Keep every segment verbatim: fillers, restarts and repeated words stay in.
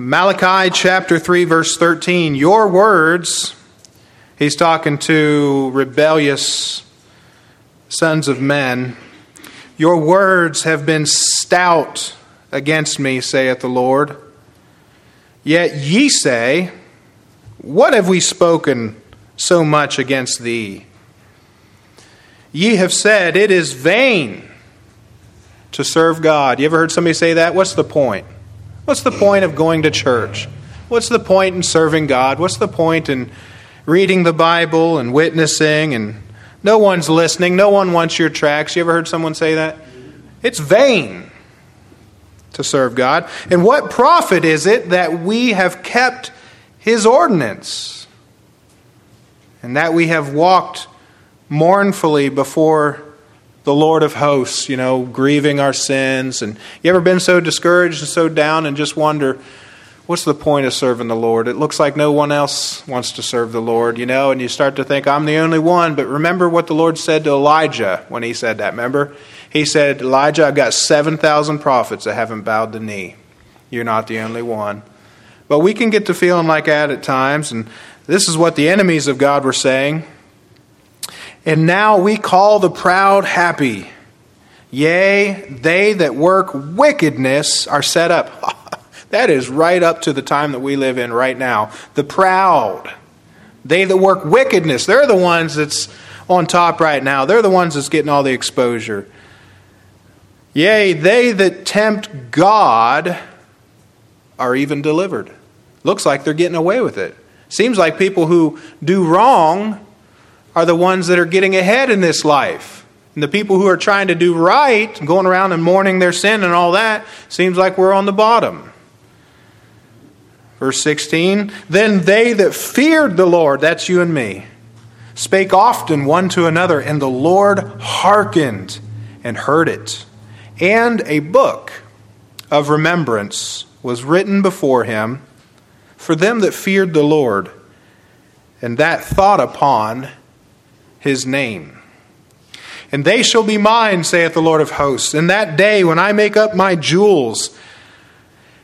Malachi chapter three, verse thirteen, your words, he's talking to rebellious sons of men, your words have been stout against me, saith the Lord. Yet ye say, what have we spoken so much against thee? Ye have said, it is vain to serve God. You ever heard somebody say that? What's the point? What's the point of going to church? What's the point in serving God? What's the point in reading the Bible and witnessing? And no one's listening. No one wants your tracts. You ever heard someone say that? It's vain to serve God. And what profit is it that we have kept his ordinance and that we have walked mournfully before the Lord of hosts, you know, grieving our sins? And you ever been so discouraged and so down and just wonder, what's the point of serving the Lord? It looks like no one else wants to serve the Lord, you know, and you start to think, I'm the only one. But remember what the Lord said to Elijah when he said that, remember? He said, Elijah, I've got seven thousand prophets that haven't bowed the knee. You're not the only one. But we can get to feeling like that at times, and this is what the enemies of God were saying. And now we call the proud happy. Yea, they that work wickedness are set up. That is right up to the time that we live in right now. The proud. They that work wickedness. They're the ones that's on top right now. They're the ones that's getting all the exposure. Yea, they that tempt God are even delivered. Looks like they're getting away with it. Seems like people who do wrong are the ones that are getting ahead in this life. And the people who are trying to do right, going around and mourning their sin and all that, seems like we're on the bottom. Verse sixteen, then they that feared the Lord, that's you and me, spake often one to another, and the Lord hearkened and heard it. And a book of remembrance was written before him for them that feared the Lord, and that thought upon his name. And they shall be mine, saith the Lord of hosts, in that day when I make up my jewels,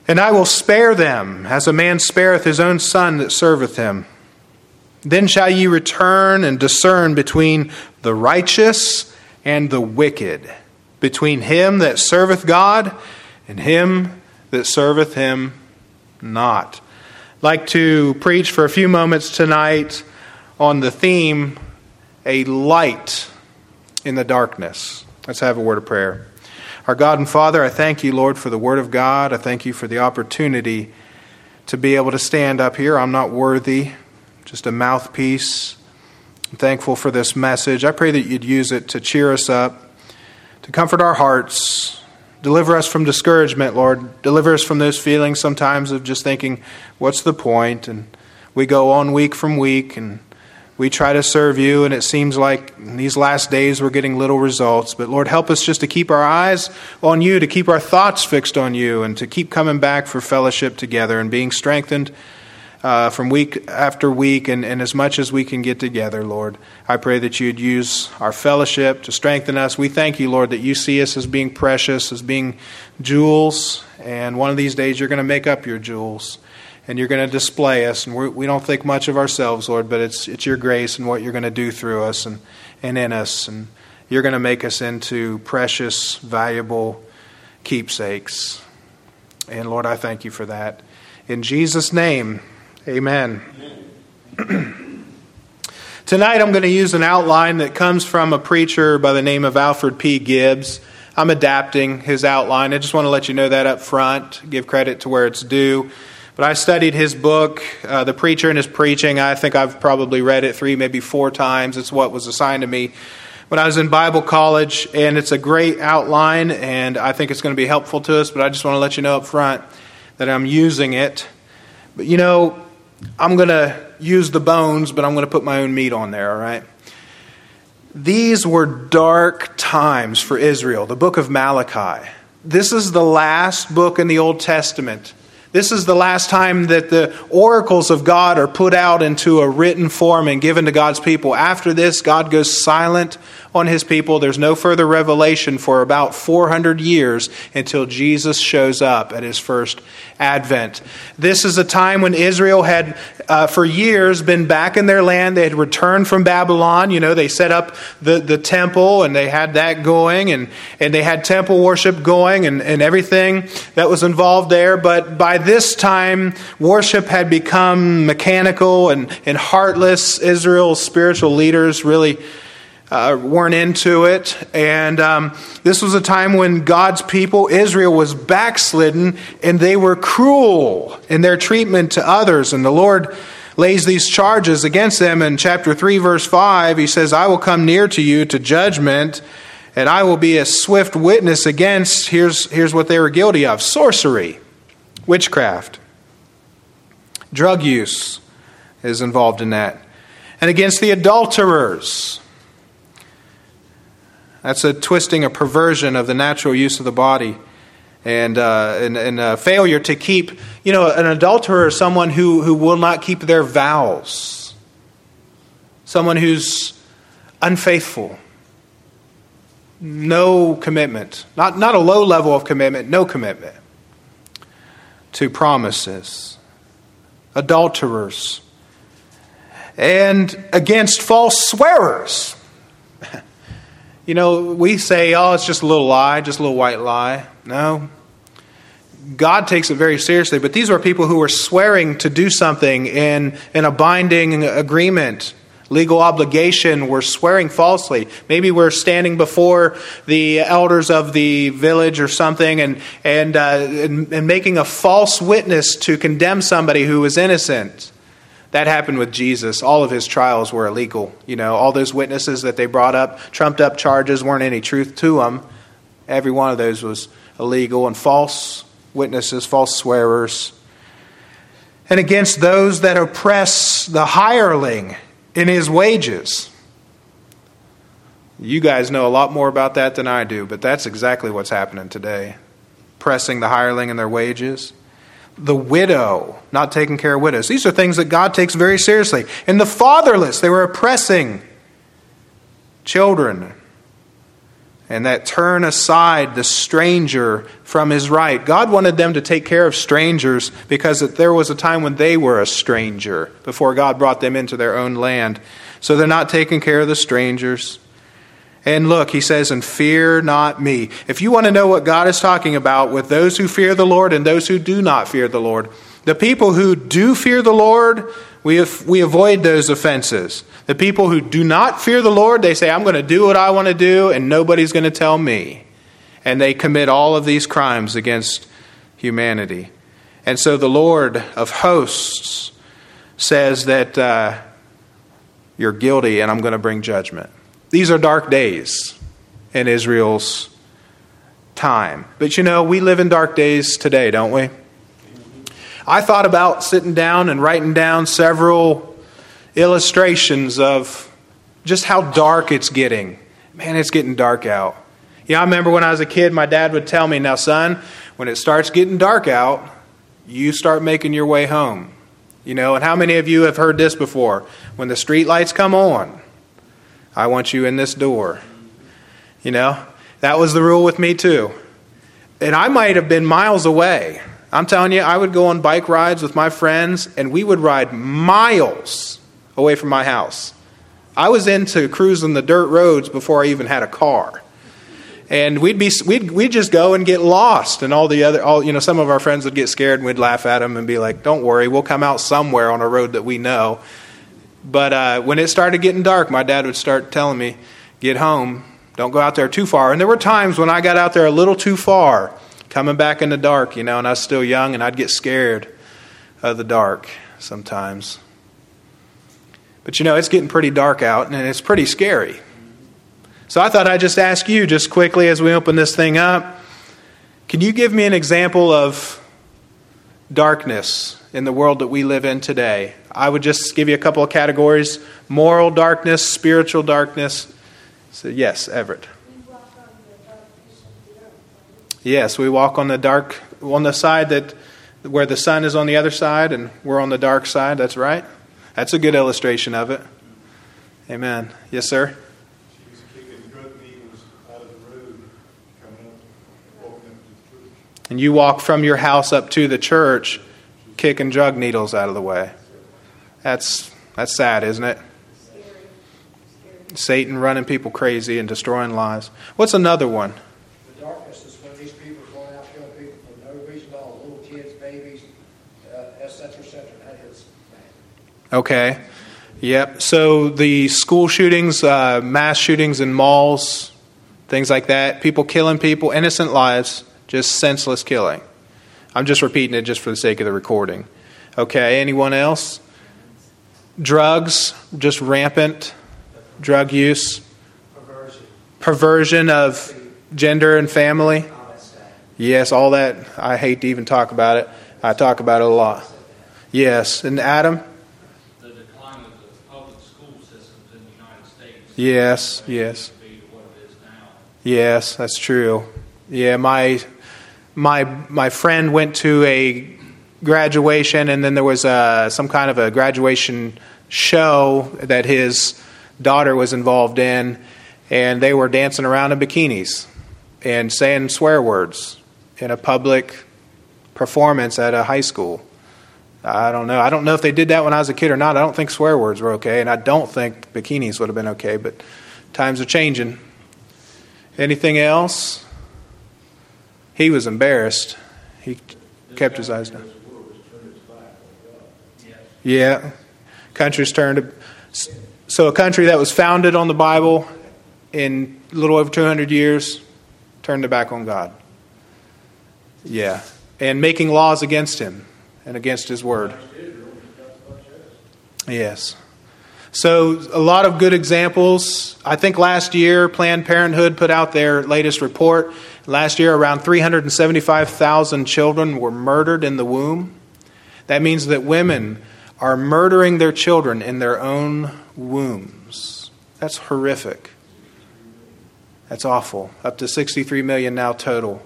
and I will spare them, as a man spareth his own son that serveth him. Then shall ye return and discern between the righteous and the wicked, between him that serveth God and him that serveth him not. I'd like to preach for a few moments tonight on the theme, a light in the darkness. Let's have a word of prayer. Our God and Father, I thank you, Lord, for the word of God. I thank you for the opportunity to be able to stand up here. I'm not worthy, just a mouthpiece. I'm thankful for this message. I pray that you'd use it to cheer us up, to comfort our hearts, deliver us from discouragement, Lord. Deliver us from those feelings sometimes of just thinking, what's the point? And we go on week from week, and we try to serve you, and it seems like in these last days we're getting little results. But Lord, help us just to keep our eyes on you, to keep our thoughts fixed on you, and to keep coming back for fellowship together and being strengthened uh, from week after week and, and as much as we can get together, Lord. I pray that you'd use our fellowship to strengthen us. We thank you, Lord, that you see us as being precious, as being jewels, and one of these days you're going to make up your jewels. And you're going to display us. And we're, we don't think much of ourselves, Lord, but it's it's your grace and what you're going to do through us and, and in us. And you're going to make us into precious, valuable keepsakes. And Lord, I thank you for that. In Jesus' name, amen. Amen. Tonight I'm going to use an outline that comes from a preacher by the name of Alfred P. Gibbs. I'm adapting his outline. I just want to let you know that up front, give credit to where it's due. But I studied his book, uh, The Preacher and His Preaching. I think I've probably read it three, maybe four times. It's what was assigned to me when I was in Bible college. And it's a great outline, and I think it's going to be helpful to us. But I just want to let you know up front that I'm using it. But, you know, I'm going to use the bones, but I'm going to put my own meat on there, all right? These were dark times for Israel, the book of Malachi. This is the last book in the Old Testament This is the last time that the oracles of God are put out into a written form and given to God's people. After this, God goes silent on his people. There's no further revelation for about four hundred years until Jesus shows up at his first advent. This is a time when Israel had, uh, for years, been back in their land. They had returned from Babylon. You know, they set up the, the temple and they had that going, and, and they had temple worship going and, and everything that was involved there. But by this time, worship had become mechanical and, and heartless. Israel's spiritual leaders really Uh, weren't into it. And um, this was a time when God's people, Israel, was backslidden, and they were cruel in their treatment to others. And the Lord lays these charges against them. In chapter three, verse five, he says, "I will come near to you to judgment, and I will be a swift witness against," here's, here's what they were guilty of: sorcery, witchcraft, drug use is involved in that. And against the adulterers. That's a twisting, a perversion of the natural use of the body, and uh, and, and a failure to keep. You know, an adulterer is someone who, who will not keep their vows, someone who's unfaithful, no commitment, not not a low level of commitment, no commitment to promises, adulterers, and against false swearers. You know, we say, oh, it's just a little lie, just a little white lie. No. God takes it very seriously. But these were people who were swearing to do something in, in a binding agreement, legal obligation, were swearing falsely. Maybe we're standing before the elders of the village or something and, and, uh, and, and making a false witness to condemn somebody who is innocent. That happened with Jesus. All of his trials were illegal. You know, all those witnesses that they brought up, trumped up charges, weren't any truth to them. Every one of those was illegal, and false witnesses, false swearers. And against those that oppress the hireling in his wages. You guys know a lot more about that than I do, but that's exactly what's happening today. Oppressing the hireling in their wages. The widow, not taking care of widows. These are things that God takes very seriously. And the fatherless, they were oppressing children. And that turn aside the stranger from his right. God wanted them to take care of strangers because there was a time when they were a stranger before God brought them into their own land. So they're not taking care of the strangers. And look, he says, and fear not me. If you want to know what God is talking about with those who fear the Lord and those who do not fear the Lord, the people who do fear the Lord, we have, we avoid those offenses. The people who do not fear the Lord, they say, I'm going to do what I want to do and nobody's going to tell me. And they commit all of these crimes against humanity. And so the Lord of hosts says that uh, you're guilty and I'm going to bring judgment. These are dark days in Israel's time. But you know, we live in dark days today, don't we? I thought about sitting down and writing down several illustrations of just how dark it's getting. Man, it's getting dark out. Yeah, I remember when I was a kid, my dad would tell me, now son, when it starts getting dark out, you start making your way home. You know, and how many of you have heard this before? When the street lights come on, I want you in this door. You know, that was the rule with me too. And I might have been miles away. I'm telling you, I would go on bike rides with my friends and we would ride miles away from my house. I was into cruising the dirt roads before I even had a car. And we'd be we'd we'd just go and get lost, and all the other all you know some of our friends would get scared and we'd laugh at them and be like, "Don't worry, we'll come out somewhere on a road that we know." But uh, when it started getting dark, my dad would start telling me, get home, don't go out there too far. And there were times when I got out there a little too far, coming back in the dark, you know, and I was still young, and I'd get scared of the dark sometimes. But, you know, it's getting pretty dark out, and it's pretty scary. So I thought I'd just ask you, just quickly as we open this thing up, can you give me an example of darkness in the world that we live in today? I would just give you a couple of categories: moral darkness, spiritual darkness. So yes, Everett. We walk on the darkness of the earth. Yes, we walk on the dark on the side that where the sun is on the other side and we're on the dark side. That's right. That's a good illustration of it. Amen. Yes, sir? She was kicking drug needles out of the road, coming up, walking up to the church. And you walk from your house up to the church, kicking drug needles out of the way. That's that's sad, isn't it? Scary. Scary. Satan running people crazy and destroying lives. What's another one? The darkness is when these people are going out killing people for no reason at all. Little kids, babies, uh, et cetera, et cetera. That is bad. Okay. Yep. So the school shootings, uh, mass shootings in malls, things like that, people killing people, innocent lives, just senseless killing. I'm just repeating it just for the sake of the recording. Okay. Anyone else? Drugs, just rampant drug use. Perversion. Perversion of gender and family. Yes, all that. I hate to even talk about it. I talk about it a lot. Yes. And Adam? Yes, yes. Yes, that's true. Yeah, my my my friend went to a graduation, and then there was a, some kind of a graduation show that his daughter was involved in, and they were dancing around in bikinis and saying swear words in a public performance at a high school. I don't know. I don't know if they did that when I was a kid or not. I don't think swear words were okay, and I don't think bikinis would have been okay, but times are changing. Anything else? He was embarrassed. He kept his eyes down. Yeah. Countries turned. So a country that was founded on the Bible in a little over two hundred years turned their back on God. Yeah. And making laws against him. And against his word. Yes. So a lot of good examples. I think last year Planned Parenthood put out their latest report. Last year around three hundred seventy-five thousand children were murdered in the womb. That means that women are murdering their children in their own wombs. That's horrific. That's awful. Up to sixty-three million now total.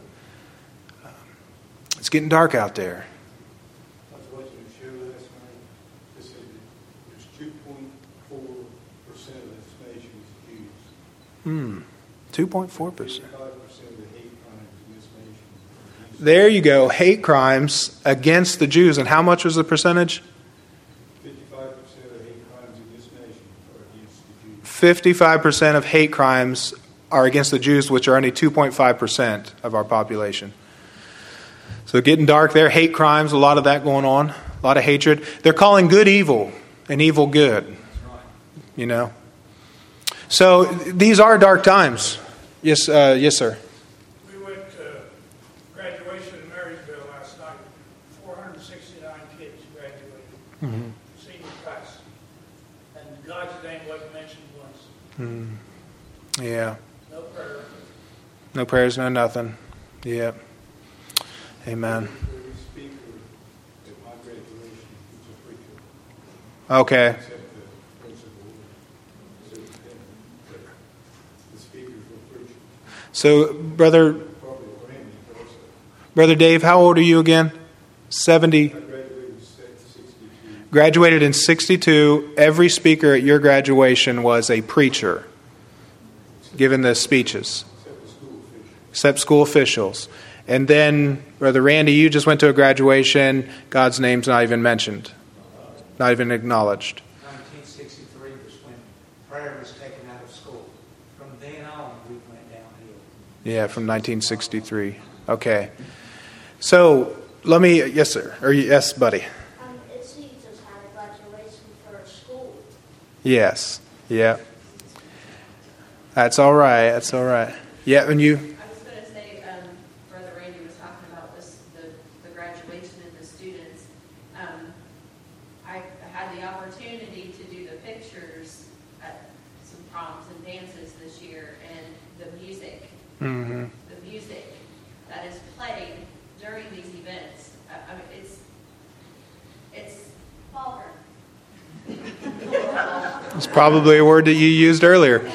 It's getting dark out there. Hmm, two point four percent. There you go. Hate crimes against the Jews. And how much was the percentage? fifty-five percent of hate crimes in this nation are against the Jews. fifty-five percent of hate crimes are against the Jews, which are only two point five percent of our population. So getting dark there. Hate crimes, a lot of that going on. A lot of hatred. They're calling good evil and evil good. That's right. You know? So these are dark times. Yes, uh, yes, sir. We went to graduation in Marysville last night. four hundred sixty-nine kids graduated. Mm-hmm. Senior class. And God's name wasn't mentioned once. Mm. Yeah. No prayer. No prayers, no nothing. Yeah. Amen. Okay. So, brother, brother Dave, how old are you again? seventy. Graduated in sixty-two. Every speaker at your graduation was a preacher, giving the speeches, except school officials. And then, brother Randy, you just went to a graduation. God's name's not even mentioned, not even acknowledged. nineteen sixty-three was when prayer was taken out of school. From then on, we went downhill. Yeah, from nineteen sixty-three. Okay. So, let me... Yes, sir. Or yes, buddy. Um, it seems as how the graduation for school. Yes. Yeah. That's all right. That's all right. Yeah, and you... I was going to say, um, Brother Randy was talking about this, the, the graduation and the students. Um, I had the opportunity to do the pictures at some proms and dances this year, and the music. Mm-hmm. The music that is played during these events, I mean, it's it's vulgar. It's probably a word that you used earlier.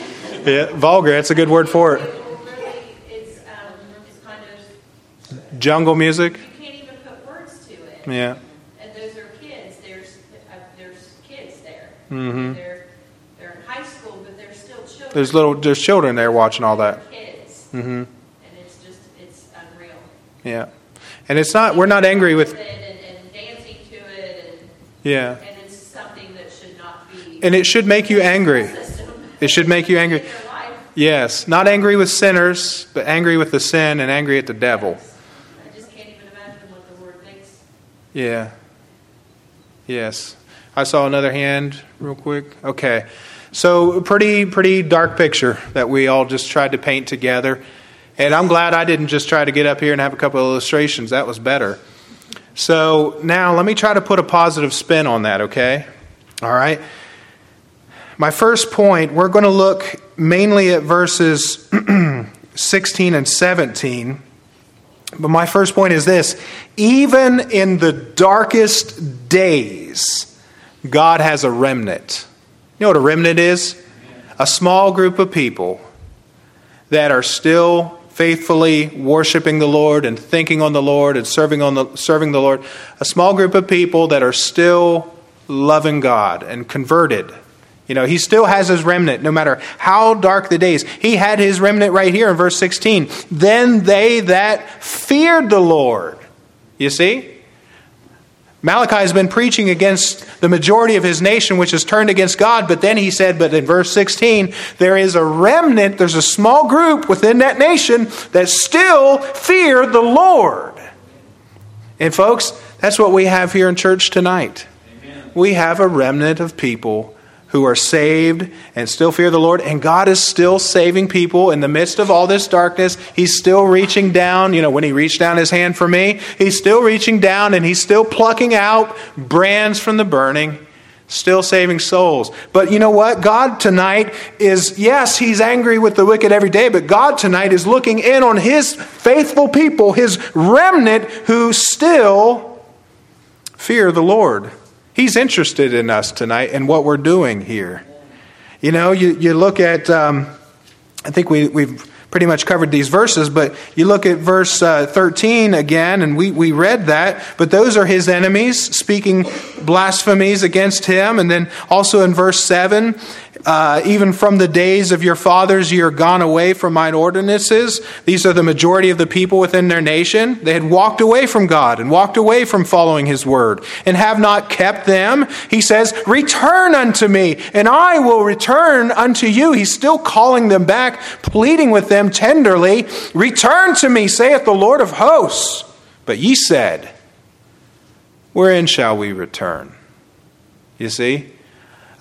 Yeah, vulgar. That's a good word for it. It really, it's um, it's kind of jungle music. You can't even put words to it. Yeah. And those are kids. There's uh, there's kids there. Mm-hmm. They're they're in high school, but they're still children. There's little there's children there watching all that. Kids. Mm-hmm. And it's just it's unreal. Yeah. And it's not we're not angry with it and, and dancing to it. And, yeah. And it's something that should not be. And it should make you angry. It should make you angry. Yes, not angry with sinners, but angry with the sin and angry at the devil. I just can't even imagine what the Lord thinks. Yeah. Yes. I saw another hand real quick. Okay. So pretty, pretty dark picture that we all just tried to paint together. And I'm glad I didn't just try to get up here and have a couple of illustrations. That was better. So now let me try to put a positive spin on that, okay? All right. My first point, we're going to look mainly at verses sixteen and seventeen. But my first point is this. Even in the darkest days, God has a remnant. You know what a remnant is? A small group of people that are still faithfully worshiping the Lord and thinking on the Lord and serving on the serving the Lord. A small group of people that are still loving God and converted. You know, he still has his remnant, no matter how dark the days. He had his remnant right here in verse sixteen. Then they that feared the Lord. You see? Malachi has been preaching against the majority of his nation, which has turned against God. But then he said, but in verse sixteen, there is a remnant, there's a small group within that nation that still feared the Lord. And folks, that's what we have here in church tonight. Amen. We have a remnant of people who are saved and still fear the Lord. And God is still saving people in the midst of all this darkness. He's still reaching down. You know, when he reached down his hand for me, he's still reaching down and he's still plucking out brands from the burning, still saving souls. But you know what? God tonight is, yes, he's angry with the wicked every day, but God tonight is looking in on his faithful people, his remnant who still fear the Lord. He's interested in us tonight and what we're doing here. You know, you, you look at, um, I think we, we've pretty much covered these verses, but you look at verse uh, thirteen again, and we, we read that. But those are his enemies, speaking blasphemies against him. And then also in verse seven, uh, even from the days of your fathers, you are gone away from mine ordinances. These are the majority of the people within their nation. They had walked away from God and walked away from following his word and have not kept them. He says, return unto me and I will return unto you. He's still calling them back, pleading with them tenderly. Return to me, saith the Lord of hosts. But ye said, wherein shall we return? You see?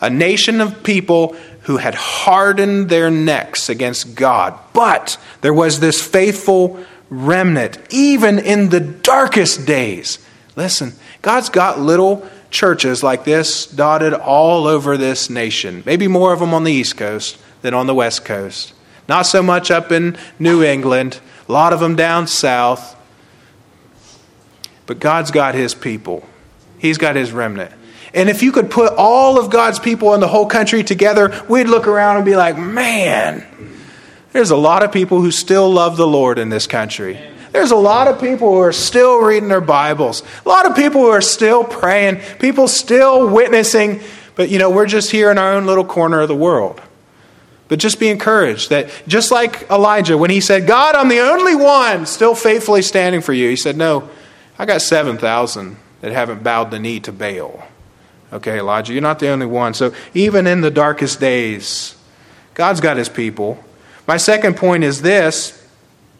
A nation of people who had hardened their necks against God. But there was this faithful remnant, even in the darkest days. Listen, God's got little churches like this dotted all over this nation. Maybe more of them on the East Coast than on the West Coast. Not so much up in New England. A lot of them down south. But God's got his people. He's got his remnant. And if you could put all of God's people in the whole country together, we'd look around and be like, man, there's a lot of people who still love the Lord in this country. There's a lot of people who are still reading their Bibles. A lot of people who are still praying. People still witnessing. But, you know, we're just here in our own little corner of the world. But just be encouraged that just like Elijah, when he said, God, I'm the only one still faithfully standing for you. He said, no, I got seven thousand that haven't bowed the knee to Baal. Okay, Elijah, you're not the only one. So even in the darkest days, God's got his people. My second point is this.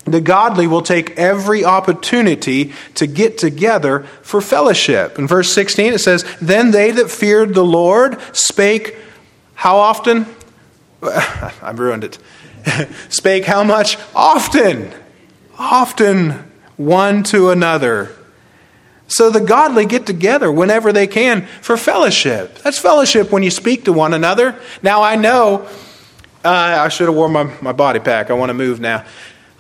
The godly will take every opportunity to get together for fellowship. In verse sixteen, it says, then they that feared the Lord spake how often? I've ruined it. Spake how much? Often. Often one to another. So the godly get together whenever they can for fellowship. That's fellowship when you speak to one another. Now I know, uh, I should have worn my, my body pack. I want to move now.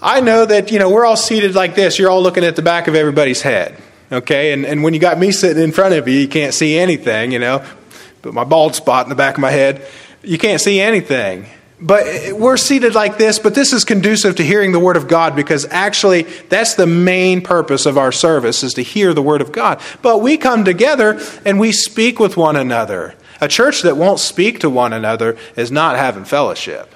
I know that, you know, we're all seated like this. You're all looking at the back of everybody's head. Okay. And, and when you got me sitting in front of you, you can't see anything, you know, but my bald spot in the back of my head, you can't see anything. But we're seated like this, but this is conducive to hearing the Word of God, because actually that's the main purpose of our service, is to hear the Word of God. But we come together and we speak with one another. A church that won't speak to one another is not having fellowship.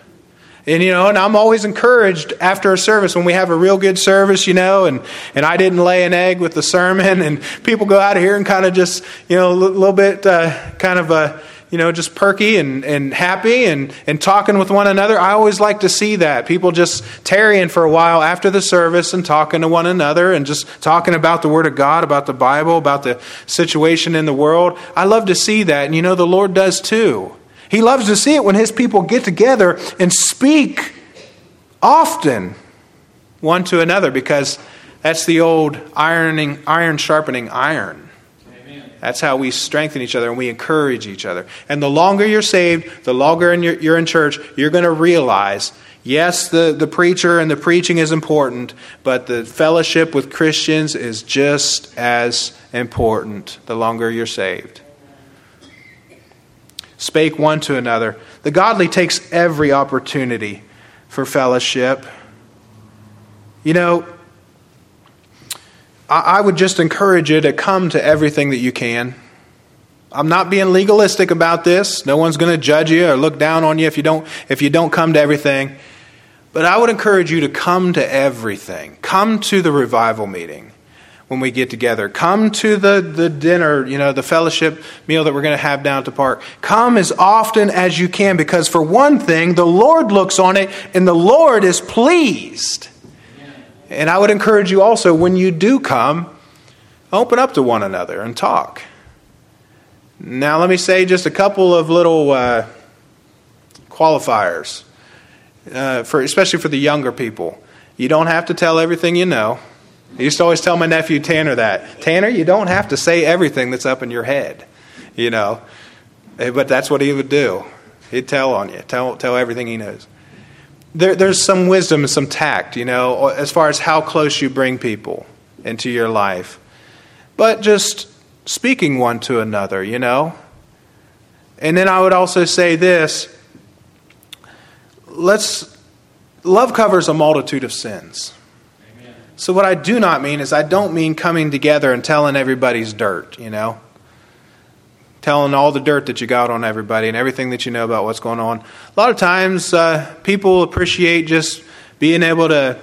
And, you know, and I'm always encouraged after a service when we have a real good service, you know, and, and I didn't lay an egg with the sermon, and people go out of here and kind of just, you know, a little bit uh, kind of, uh, you know, just perky and, and happy and, and talking with one another. I always like to see that. People just tarrying for a while after the service and talking to one another and just talking about the Word of God, about the Bible, about the situation in the world. I love to see that. And, you know, the Lord does too. He loves to see it when His people get together and speak often one to another, because that's the old ironing, iron sharpening iron. Amen. That's how we strengthen each other and we encourage each other. And the longer you're saved, the longer in your, you're in church, you're going to realize, yes, the, the preacher and the preaching is important, but the fellowship with Christians is just as important the longer you're saved. Spake one to another. The godly takes every opportunity for fellowship. You know, I would just encourage you to come to everything that you can. I'm not being legalistic about this. No one's going to judge you or look down on you if you don't if you don't come to everything. But I would encourage you to come to everything. Come to the revival meeting when we get together. Come to the, the dinner, you know, the fellowship meal that we're going to have down at the park. Come as often as you can, because for one thing, the Lord looks on it and the Lord is pleased. And I would encourage you also, when you do come, open up to one another and talk. Now, let me say just a couple of little uh, qualifiers, uh, for especially for the younger people. You don't have to tell everything you know. I used to always tell my nephew Tanner that. Tanner, you don't have to say everything that's up in your head, you know. But that's what he would do. He'd tell on you, tell tell everything he knows. There, there's some wisdom and some tact, you know, as far as how close you bring people into your life. But just speaking one to another, you know. And then I would also say this. Let's love covers a multitude of sins. So what I do not mean is I don't mean coming together and telling everybody's dirt, you know. Telling all the dirt that you got on everybody and everything that you know about what's going on. A lot of times uh, people appreciate just being able to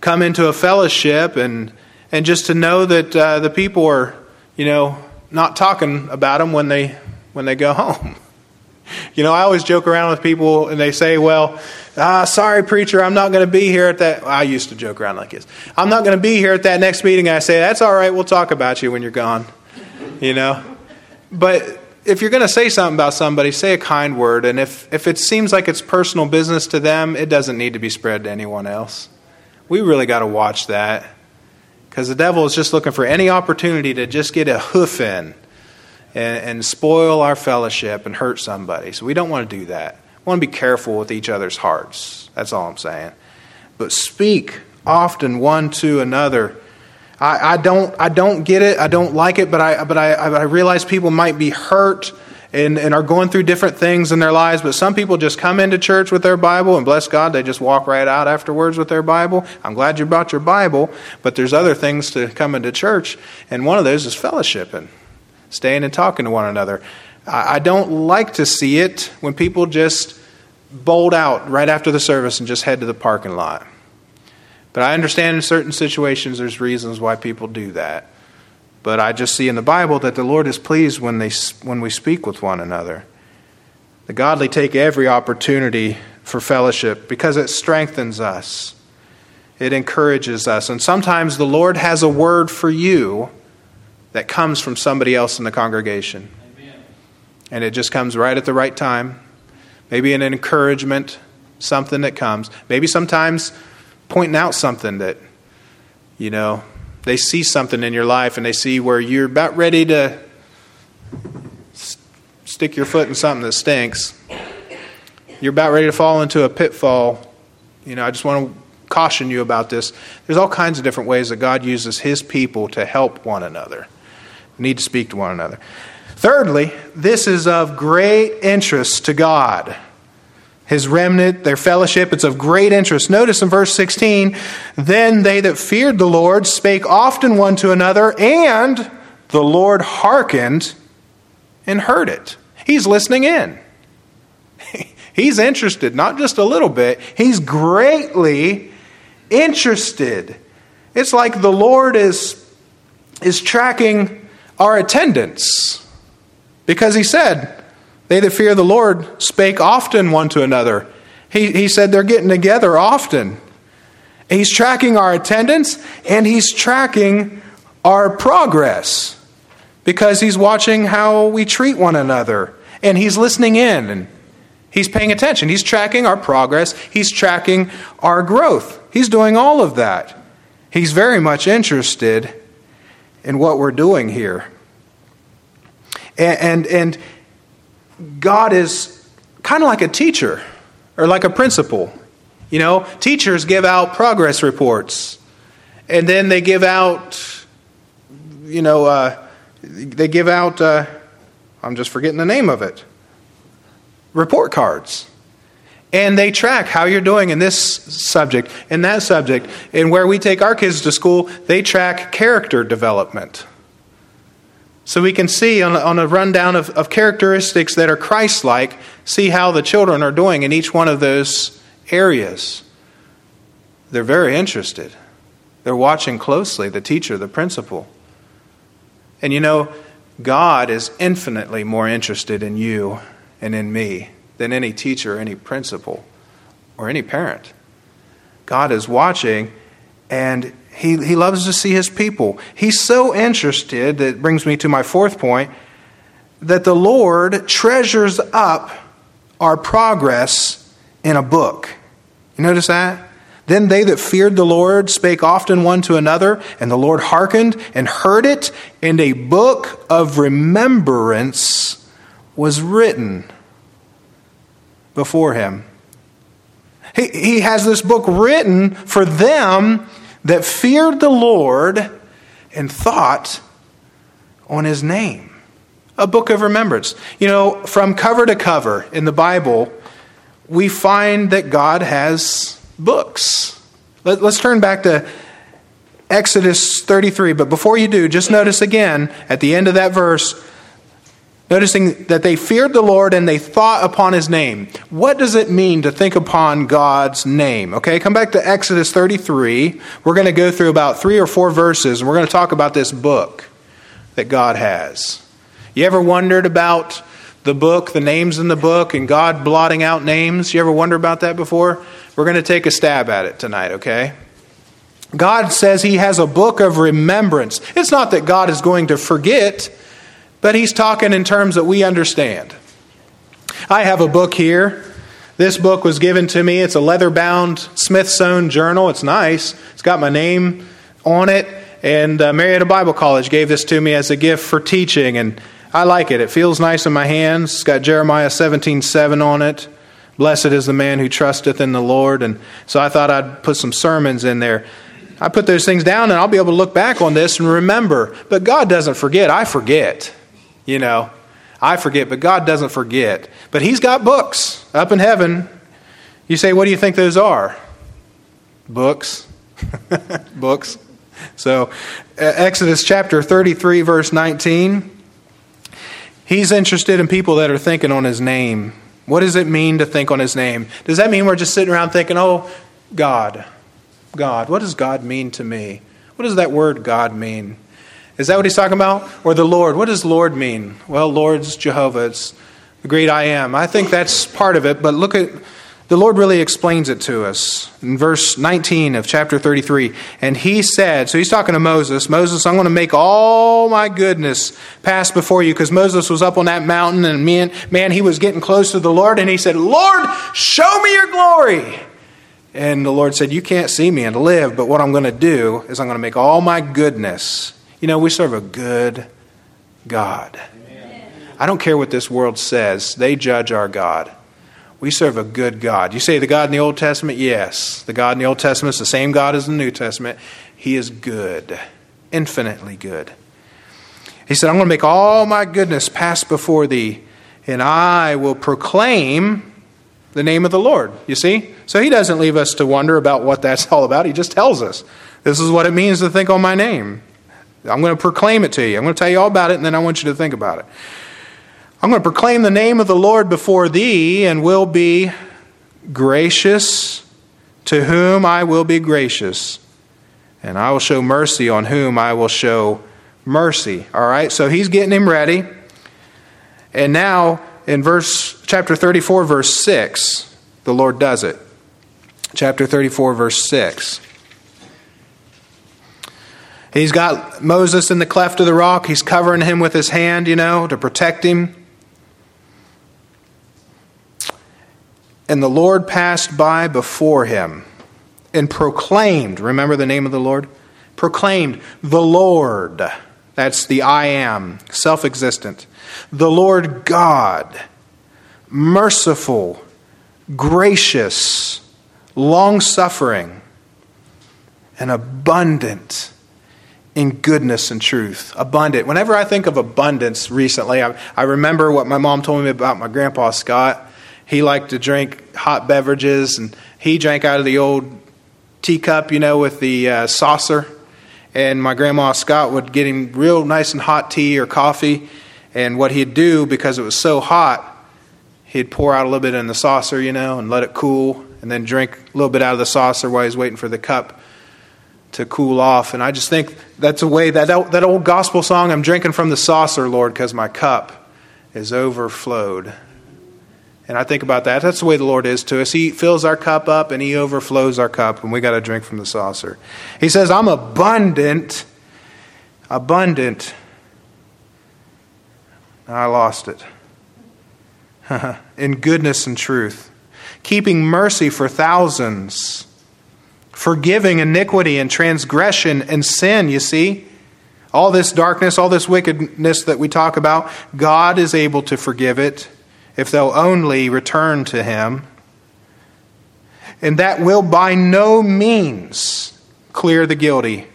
come into a fellowship and and just to know that uh, the people are, you know, not talking about them when they, when they go home. You know, I always joke around with people and they say, well, ah, sorry, preacher, I'm not going to be here at that. I used to joke around like this. I'm not going to be here at that next meeting. I say, that's all right. We'll talk about you when you're gone, you know. But if you're going to say something about somebody, say a kind word. And if, if it seems like it's personal business to them, it doesn't need to be spread to anyone else. We really got to watch that, because the devil is just looking for any opportunity to just get a hoof in And, and spoil our fellowship and hurt somebody. So we don't want to do that. We want to be careful with each other's hearts. That's all I'm saying. But speak often one to another. I, I don't I don't get it. I don't like it, but I but I, I realize people might be hurt and, and are going through different things in their lives. But some people just come into church with their Bible, and bless God, they just walk right out afterwards with their Bible. I'm glad you brought your Bible, but there's other things to come into church, and one of those is fellowshipping. Staying and talking to one another. I don't like to see it when people just bolt out right after the service and just head to the parking lot. But I understand in certain situations there's reasons why people do that. But I just see in the Bible that the Lord is pleased when they when we speak with one another. The godly take every opportunity for fellowship, because it strengthens us. It encourages us. And sometimes the Lord has a word for you that comes from somebody else in the congregation. Amen. And it just comes right at the right time. Maybe an encouragement, something that comes. Maybe sometimes pointing out something that, you know, they see something in your life and they see where you're about ready to st- stick your foot in something that stinks. You're about ready to fall into a pitfall. You know, I just want to caution you about this. There's all kinds of different ways that God uses His people to help one another. Need to speak to one another. Thirdly, this is of great interest to God. his remnant, their fellowship. It's of great interest. Notice in verse sixteen, then they that feared the Lord spake often one to another, and the Lord hearkened and heard it. He's listening in. He's interested, not just a little bit. He's greatly interested. It's like the Lord is, is tracking our attendance. Because he said, they that fear the Lord spake often one to another. He, he said they're getting together often. He's tracking our attendance, and he's tracking our progress. Because he's watching how we treat one another. And he's listening in, and he's paying attention. He's tracking our progress. He's tracking our growth. He's doing all of that. He's very much interested in what we're doing here. And, and, and God is kind of like a teacher or like a principal. You know, teachers give out progress reports. And then they give out, you know, uh, they give out, uh, I'm just forgetting the name of it. Report cards. And they track how you're doing in this subject, in that subject. And where we take our kids to school, they track character development. So we can see on, on a rundown of, of characteristics that are Christ-like, see how the children are doing in each one of those areas. They're very interested. They're watching closely, the teacher, the principal. And you know, God is infinitely more interested in you and in me than any teacher, any principal, or any parent. God is watching, and he, he loves to see his people. He's so interested, that brings me to my fourth point, that the Lord treasures up our progress in a book. You notice that? Then they that feared the Lord spake often one to another, and the Lord hearkened and heard it, and a book of remembrance was written before him. He, he has this book written for them that feared the Lord and thought on his name. A book of remembrance. You know, from cover to cover in the Bible, we find that God has books. Let, let's turn back to Exodus thirty-three. But before you do, just notice again at the end of that verse, noticing that they feared the Lord and they thought upon his name. What does it mean to think upon God's name? Okay, come back to Exodus thirty-three. We're going to go through about three or four verses, and we're going to talk about this book that God has. You ever wondered about the book, the names in the book, and God blotting out names? You ever wonder about that before? We're going to take a stab at it tonight, okay? God says he has a book of remembrance. It's not that God is going to forget, but he's talking in terms that we understand. I have a book here. This book was given to me. It's a leather-bound Smithsonian journal. It's nice. It's got my name on it. And uh, Marietta Bible College gave this to me as a gift for teaching. And I like it. It feels nice in my hands. It's got Jeremiah seventeen seven on it. Blessed is the man who trusteth in the Lord. And so I thought I'd put some sermons in there. I put those things down, and I'll be able to look back on this and remember. But God doesn't forget. I forget. You know, I forget, but God doesn't forget. But he's got books up in heaven. You say, what do you think those are? Books. Books. So, Exodus chapter thirty-three, verse nineteen. He's interested in people that are thinking on his name. What does it mean to think on his name? Does that mean we're just sitting around thinking, oh, God, God, what does God mean to me? What does that word God mean? Is that what he's talking about? Or the Lord? What does Lord mean? Well, Lord's Jehovah. It's the great I am. I think that's part of it. But look at, the Lord really explains it to us in verse nineteen of chapter thirty-three. And he said, so he's talking to Moses. Moses, I'm going to make all my goodness pass before you. Because Moses was up on that mountain, and man, man, he was getting close to the Lord. And he said, Lord, show me your glory. And the Lord said, you can't see me and live. But what I'm going to do is I'm going to make all my goodness. You know, we serve a good God. Amen. I don't care what this world says. They judge our God. We serve a good God. You say the God in the Old Testament? Yes. The God in the Old Testament is the same God as the New Testament. He is good. Infinitely good. He said, I'm going to make all my goodness pass before thee, and I will proclaim the name of the Lord, you see? So he doesn't leave us to wonder about what that's all about. He just tells us, this is what it means to think on my name. I'm going to proclaim it to you. I'm going to tell you all about it, and then I want you to think about it. I'm going to proclaim the name of the Lord before thee, and will be gracious to whom I will be gracious. And I will show mercy on whom I will show mercy. All right, so he's getting him ready. And now, in verse chapter thirty-four, verse six, the Lord does it. Chapter thirty-four, verse six. He's got Moses in the cleft of the rock. He's covering him with his hand, you know, to protect him. And the Lord passed by before him and proclaimed, remember the name of the Lord? Proclaimed, the Lord, that's the I am, self-existent. The Lord God, merciful, gracious, long-suffering, and abundant in goodness and truth. Abundant. Whenever I think of abundance recently, I, I remember what my mom told me about my grandpa Scott. He liked to drink hot beverages, and he drank out of the old teacup, you know, with the uh, saucer. And my grandma Scott would get him real nice and hot tea or coffee. And what he'd do, because it was so hot, he'd pour out a little bit in the saucer, you know, and let it cool, and then drink a little bit out of the saucer while he's waiting for the cup to cool off. And I just think that's a way, that that old gospel song, I'm drinking from the saucer, Lord, because my cup is overflowed. And I think about that. That's the way the Lord is to us. He fills our cup up and he overflows our cup, and we got to drink from the saucer. He says, I'm abundant, abundant. I lost it. In goodness and truth, keeping mercy for thousands, forgiving iniquity and transgression and sin, you see? All this darkness, all this wickedness that we talk about, God is able to forgive it if they'll only return to him. And that will by no means clear the guilty,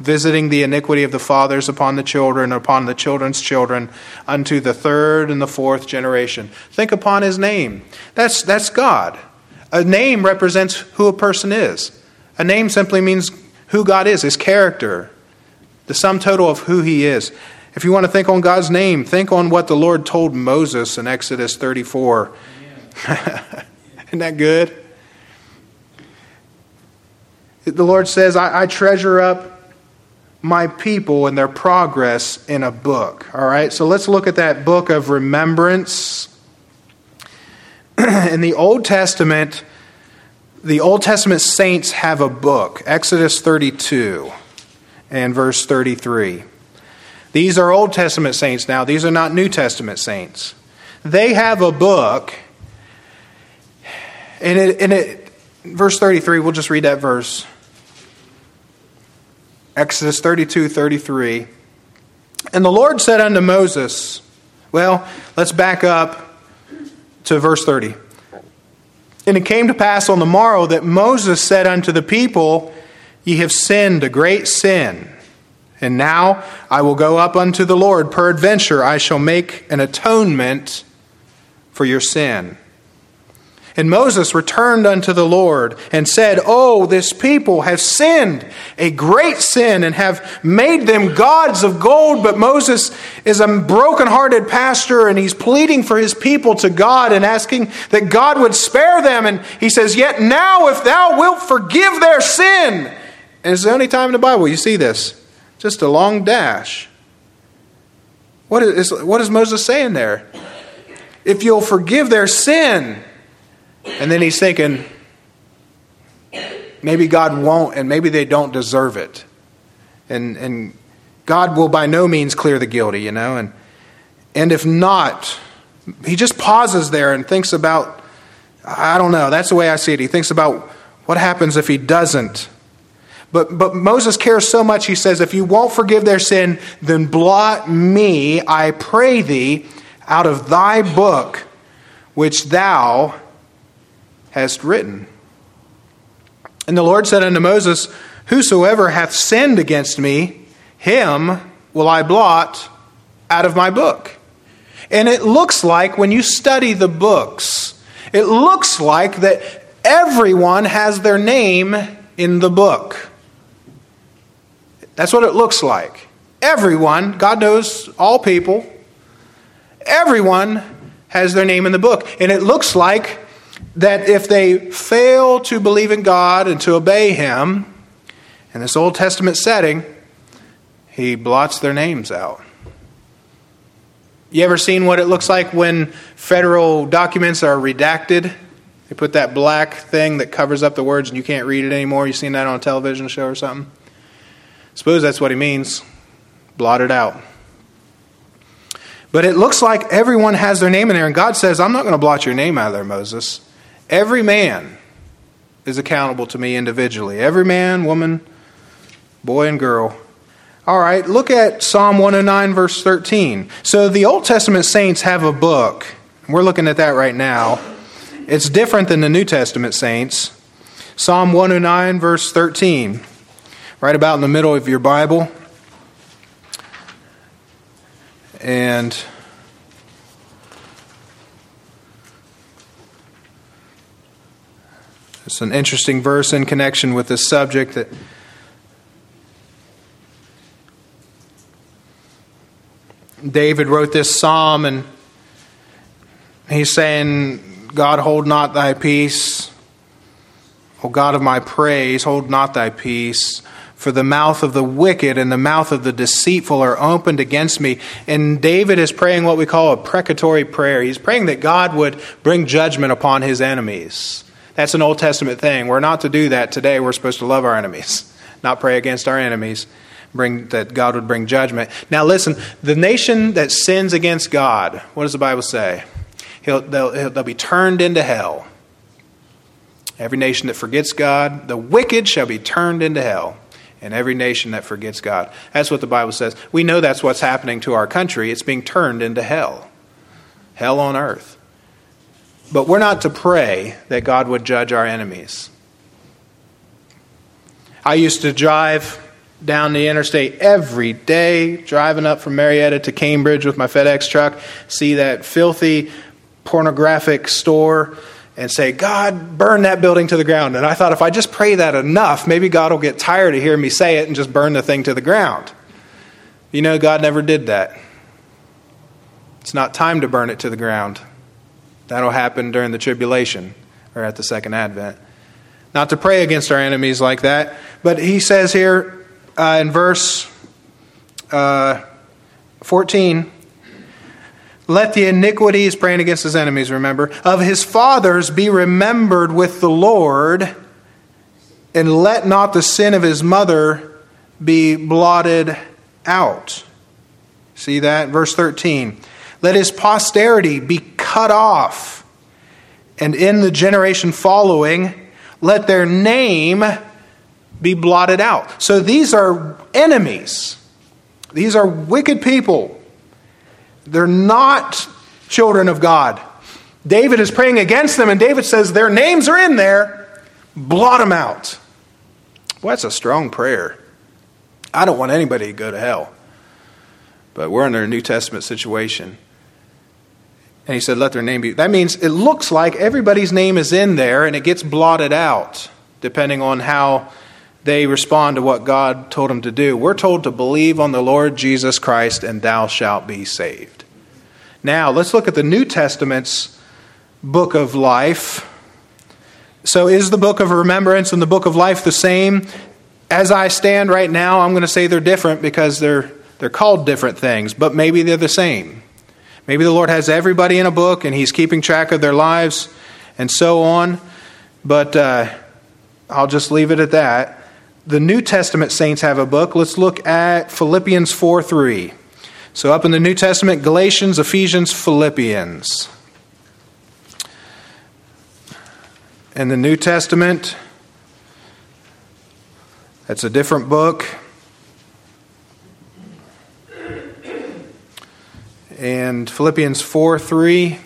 visiting the iniquity of the fathers upon the children, upon the children's children, unto the third and the fourth generation. Think upon his name. That's, that's God. A name represents who a person is. A name simply means who God is, his character, the sum total of who he is. If you want to think on God's name, think on what the Lord told Moses in Exodus thirty-four. Isn't that good? The Lord says, I, I treasure up my people and their progress in a book. All right, so let's look at that book of remembrance. In the Old Testament, the Old Testament saints have a book, Exodus thirty-two and verse thirty-three. These are Old Testament saints now. These are not New Testament saints. They have a book, and it, and it, verse thirty-three, we'll just read that verse. Exodus thirty-two, thirty-three. And the Lord said unto Moses, well, let's back up to verse thirty. And it came to pass on the morrow that Moses said unto the people, ye have sinned a great sin. And now I will go up unto the Lord. Peradventure I shall make an atonement for your sin. And Moses returned unto the Lord and said, oh, this people have sinned a great sin and have made them gods of gold. But Moses is a broken-hearted pastor, and he's pleading for his people to God and asking that God would spare them. And he says, yet now if thou wilt forgive their sin. And it's the only time in the Bible you see this. Just a long dash. What is, what is Moses saying there? If you'll forgive their sin. And then he's thinking, maybe God won't, and maybe they don't deserve it. And and God will by no means clear the guilty, you know. And and if not, he just pauses there and thinks about, I don't know, that's the way I see it. He thinks about what happens if he doesn't. But but Moses cares so much, he says, if you won't forgive their sin, then blot me, I pray thee, out of thy book, which thou hast written. And the Lord said unto Moses, whosoever hath sinned against me, him will I blot out of my book. And it looks like when you study the books, it looks like that everyone has their name in the book. That's what it looks like. Everyone, God knows all people, everyone has their name in the book. And it looks like that if they fail to believe in God and to obey Him, in this Old Testament setting, He blots their names out. You ever seen what it looks like when federal documents are redacted? They put that black thing that covers up the words and you can't read it anymore. You've seen that on a television show or something? Suppose that's what he means. Blot it out. But it looks like everyone has their name in there. And God says, I'm not going to blot your name out of there, Moses. Every man is accountable to me individually. Every man, woman, boy, and girl. All right, look at Psalm one oh nine, verse thirteen. So the Old Testament saints have a book. We're looking at that right now. It's different than the New Testament saints. Psalm one oh nine, verse thirteen. Right about in the middle of your Bible. And it's an interesting verse in connection with this subject that David wrote this psalm, and he's saying, God, hold not thy peace. O God of my praise, hold not thy peace. For the mouth of the wicked and the mouth of the deceitful are opened against me. And David is praying what we call a precatory prayer. He's praying that God would bring judgment upon his enemies. That's an Old Testament thing. We're not to do that today. We're supposed to love our enemies, not pray against our enemies. Bring, that God would bring judgment. Now listen, the nation that sins against God, what does the Bible say? He'll, they'll, he'll, they'll be turned into hell. Every nation that forgets God, the wicked shall be turned into hell. And every nation that forgets God. That's what the Bible says. We know that's what's happening to our country. It's being turned into hell. Hell on earth. But we're not to pray that God would judge our enemies. I used to drive down the interstate every day, driving up from Marietta to Cambridge with my FedEx truck, see that filthy pornographic store and say, God, burn that building to the ground. And I thought if I just pray that enough, maybe God will get tired of hearing me say it and just burn the thing to the ground. You know, God never did that. It's not time to burn it to the ground. That'll happen during the tribulation or at the second advent. Not to pray against our enemies like that. But he says here, Uh, in verse uh, fourteen, let the iniquities, praying against his enemies, remember, of his fathers be remembered with the Lord, and let not the sin of his mother be blotted out. See that? Verse thirteen, let his posterity be cut off, and in the generation following, let their name be blotted out. So these are enemies. These are wicked people. They're not children of God. David is praying against them, and David says their names are in there. Blot them out. Well, that's a strong prayer. I don't want anybody to go to hell. But we're in a New Testament situation. And he said, let their name be. That means it looks like everybody's name is in there, and it gets blotted out, depending on how they respond to what God told them to do. We're told to believe on the Lord Jesus Christ and thou shalt be saved. Now, let's look at the New Testament's book of life. So is the book of remembrance and the book of life the same? As I stand right now, I'm going to say they're different because they're they're called different things, but maybe they're the same. Maybe the Lord has everybody in a book and he's keeping track of their lives and so on. But uh, I'll just leave it at that. The New Testament saints have a book. Let's look at Philippians four three. So up in the New Testament, Galatians, Ephesians, Philippians. In the New Testament, that's a different book. And Philippians four three.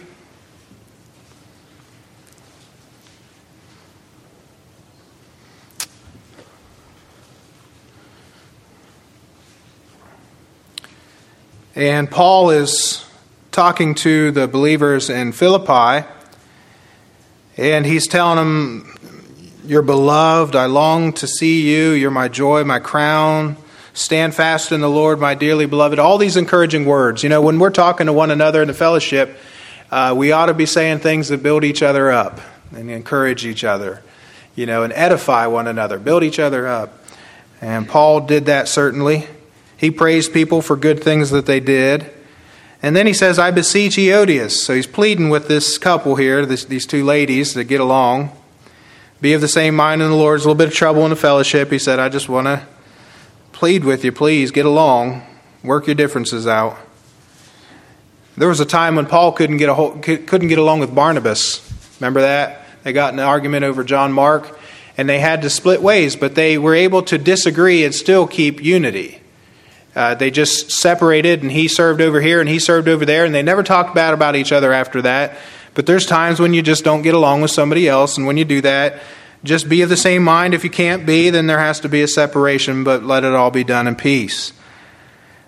And Paul is talking to the believers in Philippi, And he's telling them, "You're beloved, I long to see you, you're my joy, my crown. Stand fast in the Lord, my dearly beloved." All these encouraging words. You know, when we're talking to one another in the fellowship, uh, we ought to be saying things that build each other up and encourage each other, you know, and edify one another, build each other up. And Paul did that certainly. He praised people for good things that they did. And then he says, "I beseech Eodias." So he's pleading with this couple here, this, these two ladies that get along. "Be of the same mind in the Lord." There's a little bit of trouble in the fellowship. He said, "I just want to plead with you, please, get along, work your differences out." There was a time when Paul couldn't get a whole, couldn't get along with Barnabas. Remember that? They got in an argument over John Mark, and they had to split ways, but they were able to disagree and still keep unity. Uh, they just separated, and he served over here, and he served over there, and they never talked bad about each other after that. But there's times when you just don't get along with somebody else, and when you do that, just be of the same mind. If you can't be, then there has to be a separation, but let it all be done in peace.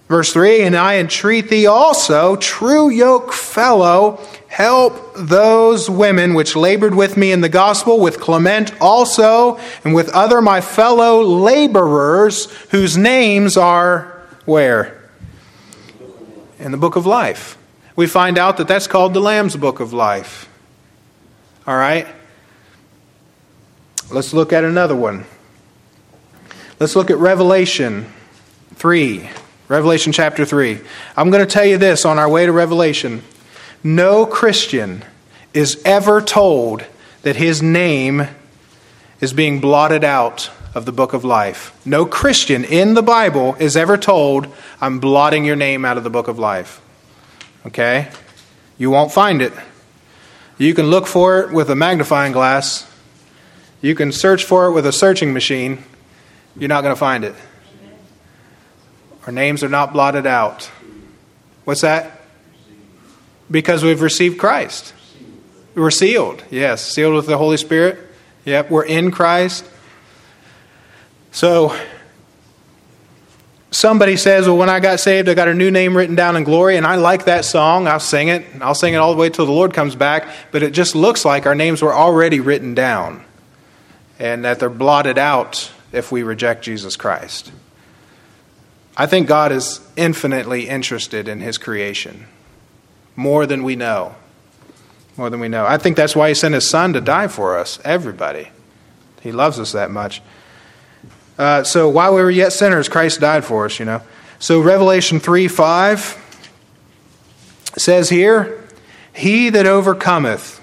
Verse three, "And I entreat thee also, true yoke fellow, help those women which labored with me in the gospel, with Clement also, and with other my fellow laborers, whose names are," where? "In the book of life." We find out that that's called the Lamb's Book of Life. All right? Let's look at another one. Let's look at Revelation three. Revelation chapter three. I'm going to tell you this on our way to Revelation. No Christian is ever told that his name is being blotted out of the book of life. No Christian in the Bible is ever told, "I'm blotting your name out of the book of life." Okay? You won't find it. You can look for it with a magnifying glass. You can search for it with a searching machine. You're not going to find it. Our names are not blotted out. What's that? Because we've received Christ. We're sealed. Yes, sealed with the Holy Spirit. Yep, we're in Christ. So somebody says, "Well, when I got saved, I got a new name written down in glory," and I like that song. I'll sing it. I'll sing it all the way till the Lord comes back. But it just looks like our names were already written down, and that they're blotted out if we reject Jesus Christ. I think God is infinitely interested in his creation, more than we know. More than we know. I think that's why he sent his son to die for us, everybody. He loves us that much. Uh, so while we were yet sinners, Christ died for us, you know. So Revelation three five says here, "He that overcometh,"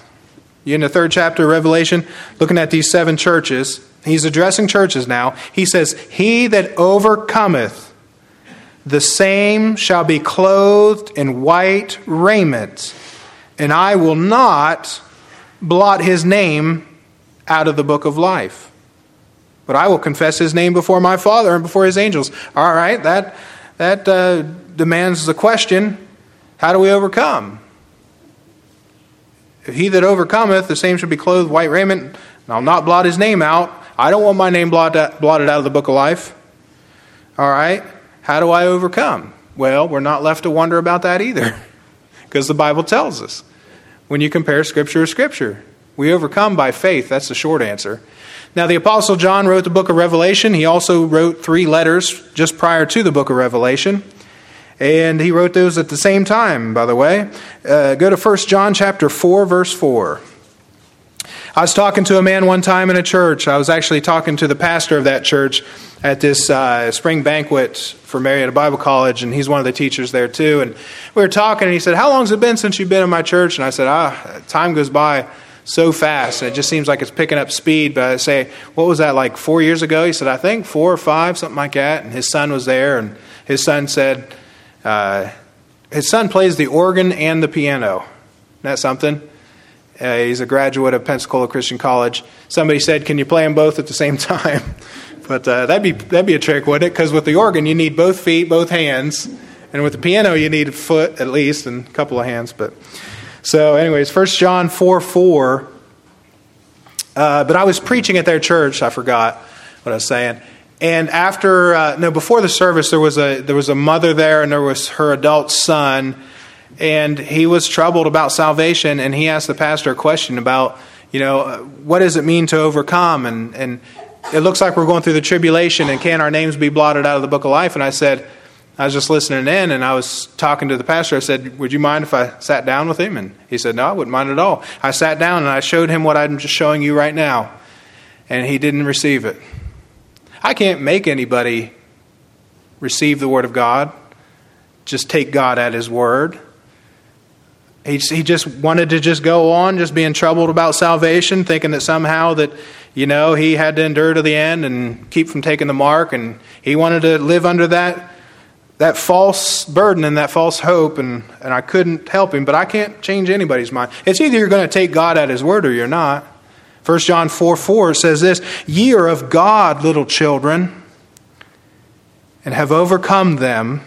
in the third chapter of Revelation, looking at these seven churches, he's addressing churches now. He says, "He that overcometh, the same shall be clothed in white raiment, and I will not blot his name out of the book of life, but I will confess his name before my Father and before his angels." All right, that, that uh, demands the question, how do we overcome? "He that overcometh, the same shall be clothed white raiment, and I'll not blot his name out." I don't want my name blotted blotted out of the book of life. All right, how do I overcome? Well, we're not left to wonder about that either, because the Bible tells us. When you compare Scripture to Scripture, we overcome by faith. That's the short answer. Now, the Apostle John wrote the book of Revelation. He also wrote three letters just prior to the book of Revelation. And he wrote those at the same time, by the way. Uh, go to First John chapter four, verse four. I was talking to a man one time in a church. I was actually talking to the pastor of that church at this uh, spring banquet for Marietta Bible College, and he's one of the teachers there too. And we were talking, and he said, "How long has it been since you've been in my church?" And I said, "Ah, time goes by so fast, and it just seems like it's picking up speed." But I say, "What was that, like four years ago?" He said, "I think four or five, something like that." And his son was there, and his son said, Uh, his son plays the organ and the piano. Isn't that something? Uh, he's a graduate of Pensacola Christian College. Somebody said, "Can you play them both at the same time?" But uh, that'd be that'd be a trick, wouldn't it? Because with the organ, you need both feet, both hands, and with the piano, you need a foot at least and a couple of hands. But so, anyways, First John four four. Uh, but I was preaching at their church. I forgot what I was saying. And after, uh, no, before the service, there was a there was a mother there, and there was her adult son, and he was troubled about salvation, and he asked the pastor a question about, You know, what does it mean to overcome? And, and it looks like we're going through the tribulation, and can our names be blotted out of the book of life? And I said, I was just listening in, and I was talking to the pastor. I said, would you mind if I sat down with him? And he said, no, I wouldn't mind at all. I sat down, and I showed him what I'm just showing you right now. And he didn't receive it. I can't make anybody receive the Word of God. Just take God at His Word. He, he just wanted to just go on, just being troubled about salvation, thinking that somehow that, you know, he had to endure to the end and keep from taking the mark. And he wanted to live under that that false burden and that false hope. And, and I couldn't help him, but I can't change anybody's mind. It's either you're going to take God at His Word or you're not. First John four four says this, "Ye are of God, little children, and have overcome them,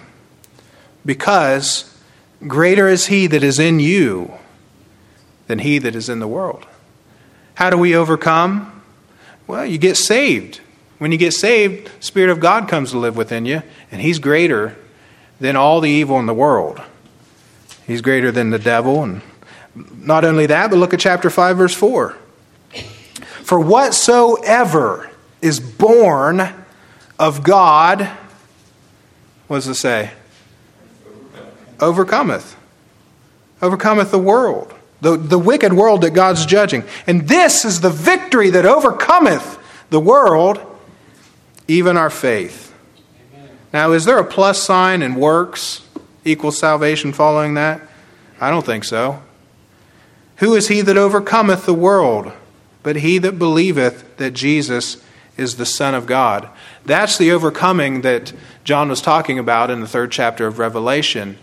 because greater is He that is in you than he that is in the world." How do we overcome? Well, you get saved. When you get saved, the Spirit of God comes to live within you, and He's greater than all the evil in the world. He's greater than the devil. And not only that, but look at chapter five, verse four. "For whatsoever is born of God," what does it say? Overcometh. Overcometh the world. The, the wicked world that God's judging. "And this is the victory that overcometh the world, even our faith." Amen. Now, is there a plus sign in works equals salvation following that? I don't think so. "Who is he that overcometh the world? But he that believeth that Jesus is the Son of God." That's the overcoming that John was talking about in the third chapter of Revelation.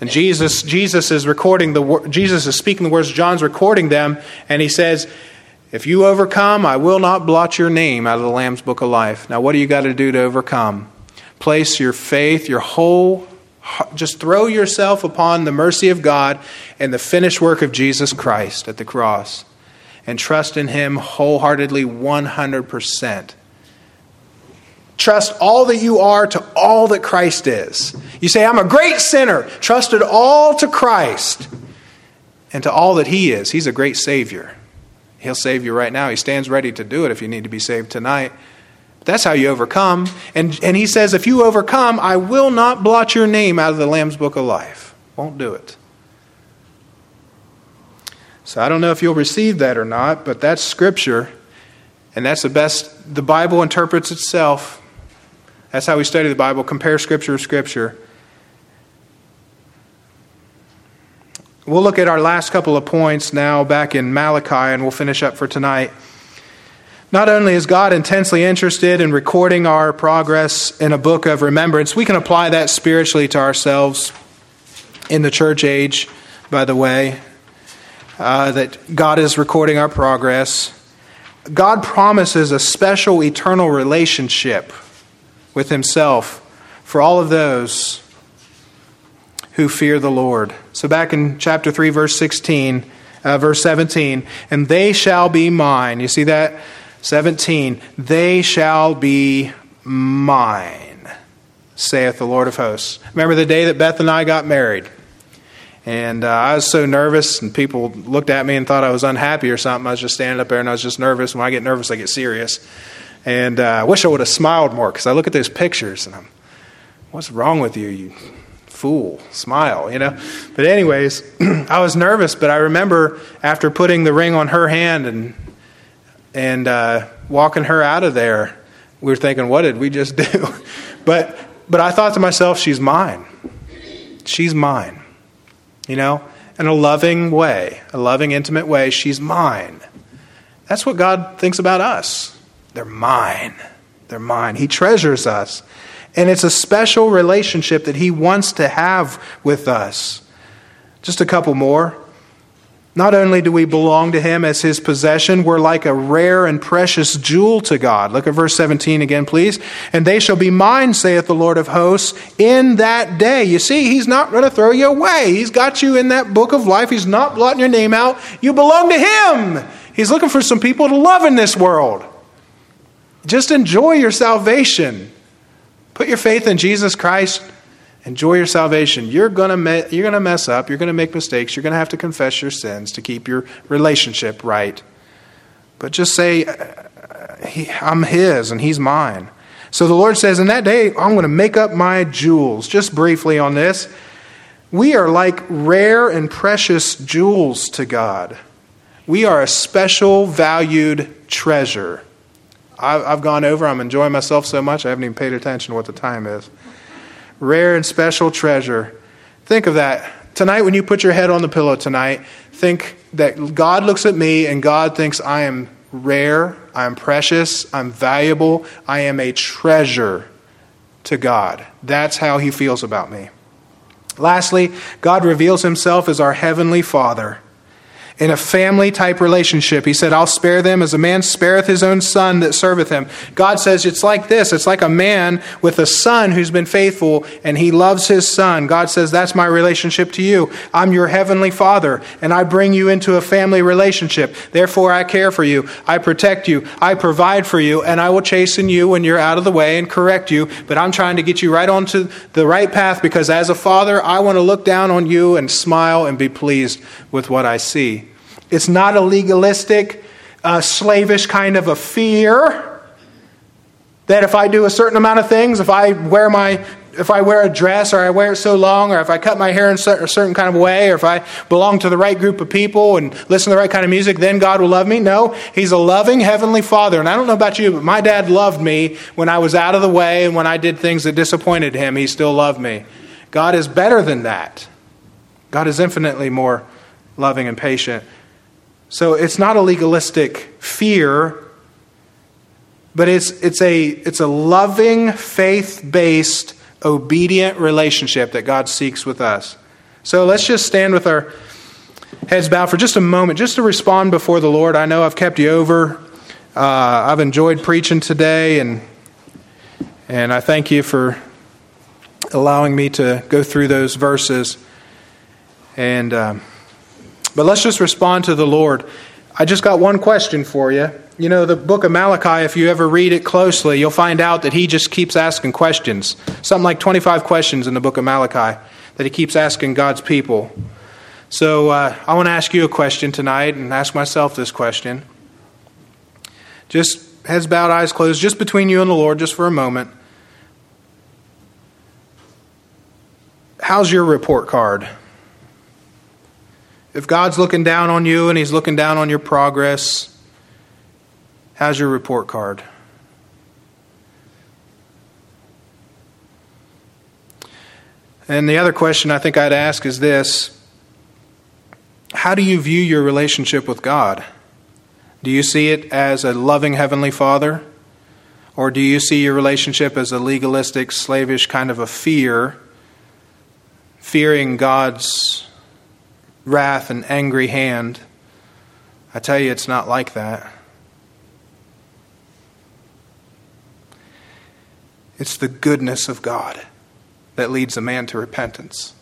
And Jesus, Jesus is recording the Jesus is speaking the words. John's recording them, and he says, "If you overcome, I will not blot your name out of the Lamb's Book of Life." Now, what do you got to do to overcome? Place your faith, your whole, just throw yourself upon the mercy of God and the finished work of Jesus Christ at the cross, and trust in Him wholeheartedly, one hundred percent. Trust all that you are to all that Christ is. You say, "I'm a great sinner." Trust it all to Christ and to all that He is. He's a great Savior. He'll save you right now. He stands ready to do it if you need to be saved tonight. That's how you overcome. And, and He says, "If you overcome, I will not blot your name out of the Lamb's Book of Life." Won't do it. So I don't know if you'll receive that or not, but that's Scripture. And that's the best. The Bible interprets itself. That's how we study the Bible. Compare Scripture with Scripture. We'll look at our last couple of points now back in Malachi, and we'll finish up for tonight. Not only is God intensely interested in recording our progress in a book of remembrance, we can apply that spiritually to ourselves in the church age, by the way, uh, that God is recording our progress. God promises a special eternal relationship with Himself for all of those who fear the Lord. So back in chapter three, verse sixteen, uh, verse seventeen, "And they shall be mine." You see that? seventeen, "They shall be mine, saith the Lord of hosts." Remember the day that Beth and I got married? And uh, I was so nervous, and people looked at me and thought I was unhappy or something. I was just standing up there, and I was just nervous. When I get nervous, I get serious. And uh, I wish I would have smiled more, because I look at those pictures, and I'm, what's wrong with you, you fool? Smile, you know? But anyways, I was nervous, but I remember after putting the ring on her hand and, and uh, walking her out of there, we were thinking, what did we just do? but But I thought to myself, she's mine. She's mine. You know, in a loving way, a loving, intimate way, she's mine. That's what God thinks about us. They're mine. They're mine. He treasures us. And it's a special relationship that He wants to have with us. Just a couple more. Not only do we belong to Him as His possession, we're like a rare and precious jewel to God. Look at verse seventeen again, please. "And they shall be mine, saith the Lord of hosts, in that day." You see, He's not going to throw you away. He's got you in that book of life. He's not blotting your name out. You belong to Him. He's looking for some people to love in this world. Just enjoy your salvation. Put your faith in Jesus Christ Enjoy your salvation. You're gonna me- you're gonna mess up. You're gonna make mistakes. You're gonna have to confess your sins to keep your relationship right. But just say, I'm his and he's mine. So the Lord says, in that day, I'm going to make up my jewels. Just briefly on this, we are like rare and precious jewels to God. We are a special, valued treasure. I've gone over. I'm enjoying myself so much, I haven't even paid attention to what the time is. Rare and special treasure. Think of that. Tonight, when you put your head on the pillow tonight, think that God looks at me and God thinks I am rare, I'm precious, I'm valuable, I am a treasure to God. That's how he feels about me. Lastly, God reveals himself as our heavenly Father. In a family-type relationship, he said, I'll spare them as a man spareth his own son that serveth him. God says it's like this. It's like a man with a son who's been faithful, and he loves his son. God says, that's my relationship to you. I'm your heavenly Father, and I bring you into a family relationship. Therefore, I care for you. I protect you. I provide for you, and I will chasten you when you're out of the way and correct you. But I'm trying to get you right onto the right path, because as a father, I want to look down on you and smile and be pleased with what I see. It's not a legalistic, uh, slavish kind of a fear that if I do a certain amount of things, if I wear my, if I wear a dress, or I wear it so long, or if I cut my hair in a certain kind of way, or if I belong to the right group of people and listen to the right kind of music, then God will love me. No, he's a loving heavenly Father. And I don't know about you, but my dad loved me when I was out of the way, and when I did things that disappointed him, he still loved me. God is better than that. God is infinitely more loving and patient. So it's not a legalistic fear, but it's it's a it's a loving, faith-based, obedient relationship that God seeks with us. So let's just stand with our heads bowed for just a moment, just to respond before the Lord. I know I've kept you over. Uh, I've enjoyed preaching today, and and I thank you for allowing me to go through those verses. And. Um, But let's just respond to the Lord. I just got one question for you. You know, the book of Malachi, if you ever read it closely, you'll find out that he just keeps asking questions. Something like twenty-five questions in the book of Malachi that he keeps asking God's people. So uh, I want to ask you a question tonight, and ask myself this question. Just heads bowed, eyes closed, just between you and the Lord, just for a moment. How's your report card? If God's looking down on you and he's looking down on your progress, how's your report card? And the other question I think I'd ask is this. How do you view your relationship with God? Do you see it as a loving heavenly Father? Or do you see your relationship as a legalistic, slavish kind of a fear, fearing God's wrath and angry hand? I tell you, it's not like that. It's the goodness of God that leads a man to repentance.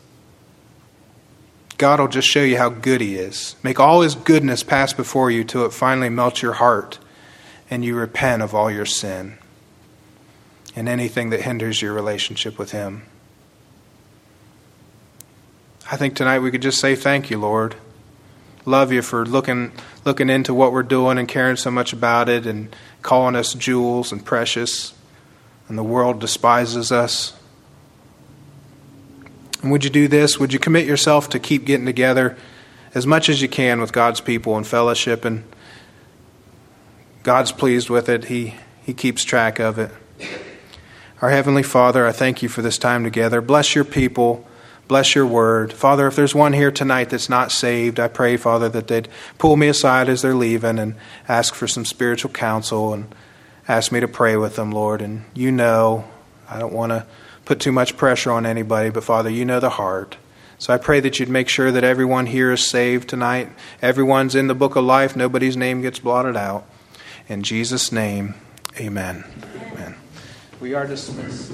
God will just show you how good he is. Make all his goodness pass before you till it finally melts your heart and you repent of all your sin and anything that hinders your relationship with him. I think tonight we could just say thank you, Lord. Love you for looking looking into what we're doing and caring so much about it and calling us jewels and precious, and the world despises us. And would you do this? Would you commit yourself to keep getting together as much as you can with God's people and fellowship? And God's pleased with it. He, he keeps track of it. Our Heavenly Father, I thank you for this time together. Bless your people. Bless your word. Father, if there's one here tonight that's not saved, I pray, Father, that they'd pull me aside as they're leaving and ask for some spiritual counsel and ask me to pray with them, Lord. And you know, I don't want to put too much pressure on anybody, but Father, you know the heart. So I pray that you'd make sure that everyone here is saved tonight. Everyone's in the book of life. Nobody's name gets blotted out. In Jesus' name, amen. Amen. We are dismissed.